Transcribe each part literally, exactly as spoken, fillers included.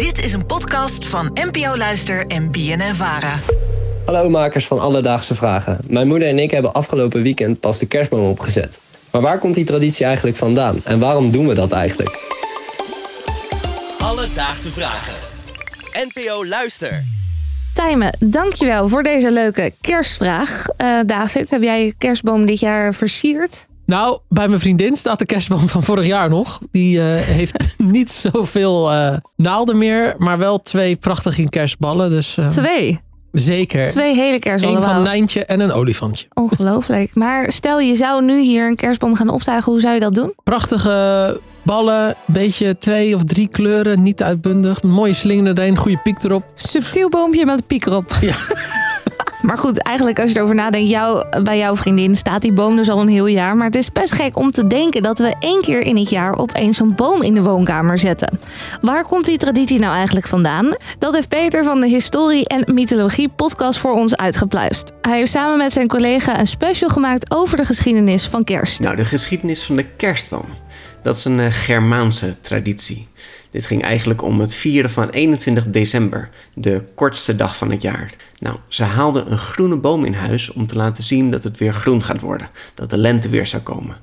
Dit is een podcast van N P O Luister en B N N VARA. Hallo makers van Alledaagse Vragen. Mijn moeder en ik hebben afgelopen weekend pas de kerstboom opgezet. Maar waar komt die traditie eigenlijk vandaan? En waarom doen we dat eigenlijk? Alledaagse Vragen. N P O Luister. Tijmen, dankjewel voor deze leuke kerstvraag. Uh, David, heb jij je kerstboom dit jaar versierd? Nou, bij mijn vriendin staat de kerstboom van vorig jaar nog. Die uh, heeft niet zoveel uh, naalden meer, maar wel twee prachtige kerstballen. Dus, uh, twee? Zeker. Twee hele kerstballen. Eén van wow. Nijntje en een olifantje. Ongelooflijk. Maar stel je zou nu hier een kerstboom gaan optuigen, hoe zou je dat doen? Prachtige ballen, een beetje twee of drie kleuren, niet uitbundig. Een mooie slinger erin, goede piek erop. Subtiel boompje met een piek erop. Ja. Maar goed, eigenlijk als je erover nadenkt, jou, bij jouw vriendin staat die boom dus al een heel jaar. Maar het is best gek om te denken dat we één keer in het jaar opeens een boom in de woonkamer zetten. Waar komt die traditie nou eigenlijk vandaan? Dat heeft Peter van de Historie- en Mythologie podcast voor ons uitgepluist. Hij heeft samen met zijn collega een special gemaakt over de geschiedenis van kerst. Nou, de geschiedenis van de kerstboom. Dat is een Germaanse traditie. Dit ging eigenlijk om het vieren van eenentwintig december, de kortste dag van het jaar. Nou, ze haalden een groene boom in huis om te laten zien dat het weer groen gaat worden, dat de lente weer zou komen.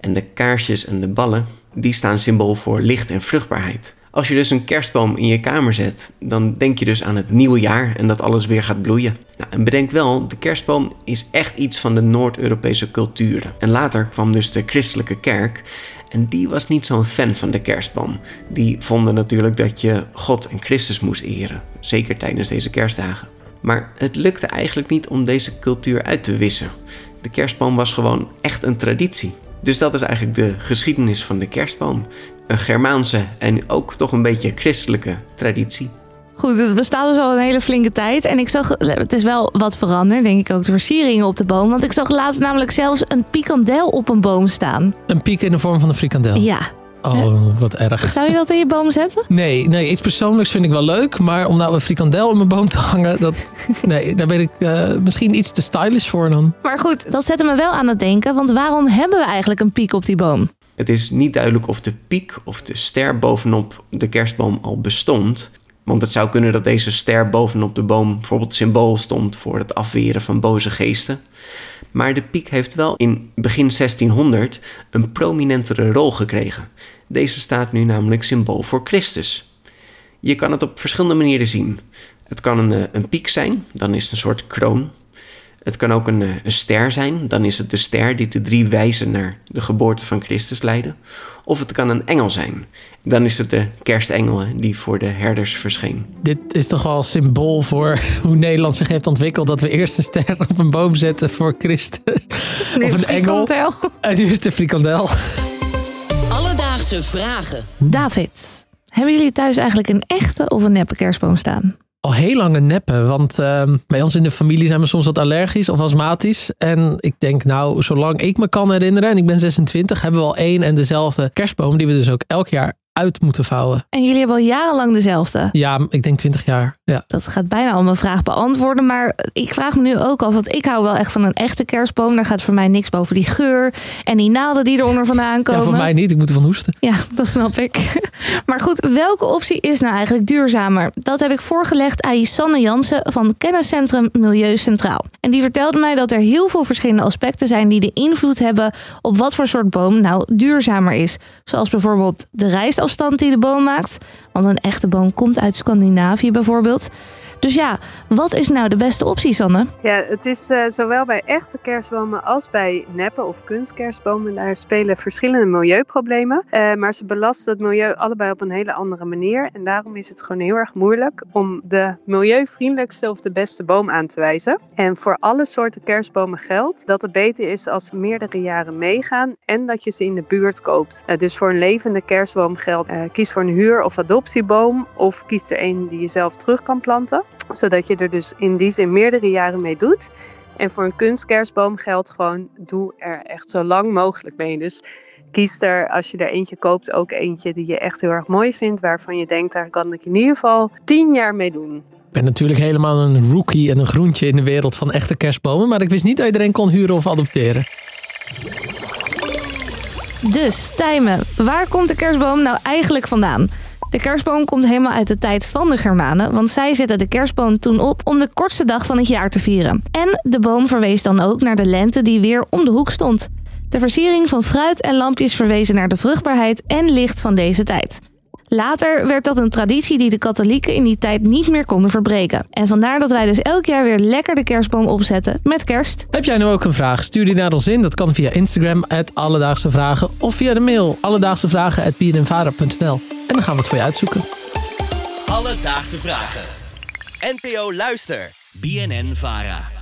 En de kaarsjes en de ballen, die staan symbool voor licht en vruchtbaarheid. Als je dus een kerstboom in je kamer zet, dan denk je dus aan het nieuwe jaar en dat alles weer gaat bloeien. Nou, en bedenk wel, de kerstboom is echt iets van de Noord-Europese culturen. En later kwam dus de christelijke kerk. En die was niet zo'n fan van de kerstboom. Die vonden natuurlijk dat je God en Christus moest eren. Zeker tijdens deze kerstdagen. Maar het lukte eigenlijk niet om deze cultuur uit te wissen. De kerstboom was gewoon echt een traditie. Dus dat is eigenlijk de geschiedenis van de kerstboom. Een Germaanse en ook toch een beetje christelijke traditie. Goed, het bestaat dus al een hele flinke tijd. En ik zag, het is wel wat veranderd, denk ik ook, de versieringen op de boom. Want ik zag laatst namelijk zelfs een pikandel op een boom staan. Een piek in de vorm van een frikandel? Ja. Oh, wat erg. Zou je dat in je boom zetten? Nee, nee, iets persoonlijks vind ik wel leuk. Maar om nou een frikandel in mijn boom te hangen, dat, nee, daar ben ik uh, misschien iets te stylish voor dan. Maar goed, dat zette me wel aan het denken. Want waarom hebben we eigenlijk een piek op die boom? Het is niet duidelijk of de piek of de ster bovenop de kerstboom al bestond. Want het zou kunnen dat deze ster bovenop de boom bijvoorbeeld symbool stond voor het afweren van boze geesten. Maar de piek heeft wel in begin zestienhonderd een prominentere rol gekregen. Deze staat nu namelijk symbool voor Christus. Je kan het op verschillende manieren zien. Het kan een, een piek zijn, dan is het een soort kroon. Het kan ook een, een ster zijn, dan is het de ster die de drie wijzen naar de geboorte van Christus leidde. Of het kan een engel zijn, dan is het de kerstengel die voor de herders verscheen. Dit is toch wel symbool voor hoe Nederland zich heeft ontwikkeld, dat we eerst een ster op een boom zetten voor Christus. Nee, of een engel. En nu is het de frikandel. Alledaagse Vragen. David, hebben jullie thuis eigenlijk een echte of een neppe kerstboom staan? Al heel lang een neppe, want uh, bij ons in de familie zijn we soms wat allergisch of astmatisch. En ik denk nou, zolang ik me kan herinneren, en ik ben zesentwintig, hebben we al één en dezelfde kerstboom die we dus ook elk jaar uit moeten vouwen. En jullie hebben al jarenlang dezelfde? Ja, ik denk twintig jaar. Ja. Dat gaat bijna al mijn vraag beantwoorden, maar ik vraag me nu ook af, want ik hou wel echt van een echte kerstboom. Daar gaat voor mij niks boven die geur en die naalden die eronder vandaan komen. Ja, voor mij niet, ik moet ervan hoesten. Ja, dat snap ik. Maar goed, welke optie is nou eigenlijk duurzamer? Dat heb ik voorgelegd aan Ysanne Jansen van Kenniscentrum Milieu Centraal. En die vertelde mij dat er heel veel verschillende aspecten zijn die de invloed hebben op wat voor soort boom nou duurzamer is. Zoals bijvoorbeeld de reis die de boom maakt. Want een echte boom komt uit Scandinavië bijvoorbeeld. Dus ja, wat is nou de beste optie, Sanne? Ja, het is uh, zowel bij echte kerstbomen als bij neppen of kunstkerstbomen. Daar spelen verschillende milieuproblemen. Uh, maar ze belasten het milieu allebei op een hele andere manier. En daarom is het gewoon heel erg moeilijk om de milieuvriendelijkste of de beste boom aan te wijzen. En voor alle soorten kerstbomen geldt dat het beter is als ze meerdere jaren meegaan. En dat je ze in de buurt koopt. Uh, dus voor een levende kerstboom geldt, uh, kies voor een huur- of adoptieboom. Of kies er een die je zelf terug kan planten. Zodat je er dus in die zin meerdere jaren mee doet. En voor een kunstkerstboom geldt gewoon, doe er echt zo lang mogelijk mee. Dus kies er, als je er eentje koopt, ook eentje die je echt heel erg mooi vindt. Waarvan je denkt, daar kan ik in ieder geval tien jaar mee doen. Ik ben natuurlijk helemaal een rookie en een groentje in de wereld van echte kerstbomen. Maar ik wist niet dat iedereen kon huren of adopteren. Dus, Tijmen, waar komt de kerstboom nou eigenlijk vandaan? De kerstboom komt helemaal uit de tijd van de Germanen, want zij zetten de kerstboom toen op om de kortste dag van het jaar te vieren. En de boom verwees dan ook naar de lente die weer om de hoek stond. De versiering van fruit en lampjes verwezen naar de vruchtbaarheid en licht van deze tijd. Later werd dat een traditie die de katholieken in die tijd niet meer konden verbreken. En vandaar dat wij dus elk jaar weer lekker de kerstboom opzetten met kerst. Heb jij nou ook een vraag? Stuur die naar ons in. Dat kan via Instagram, Alledaagse Vragen, of via de mail alledaagsevragen apenstaartje b n n v a r a punt n l. En dan gaan we het voor je uitzoeken. Alledaagse Vragen. N P O Luister. B N N VARA.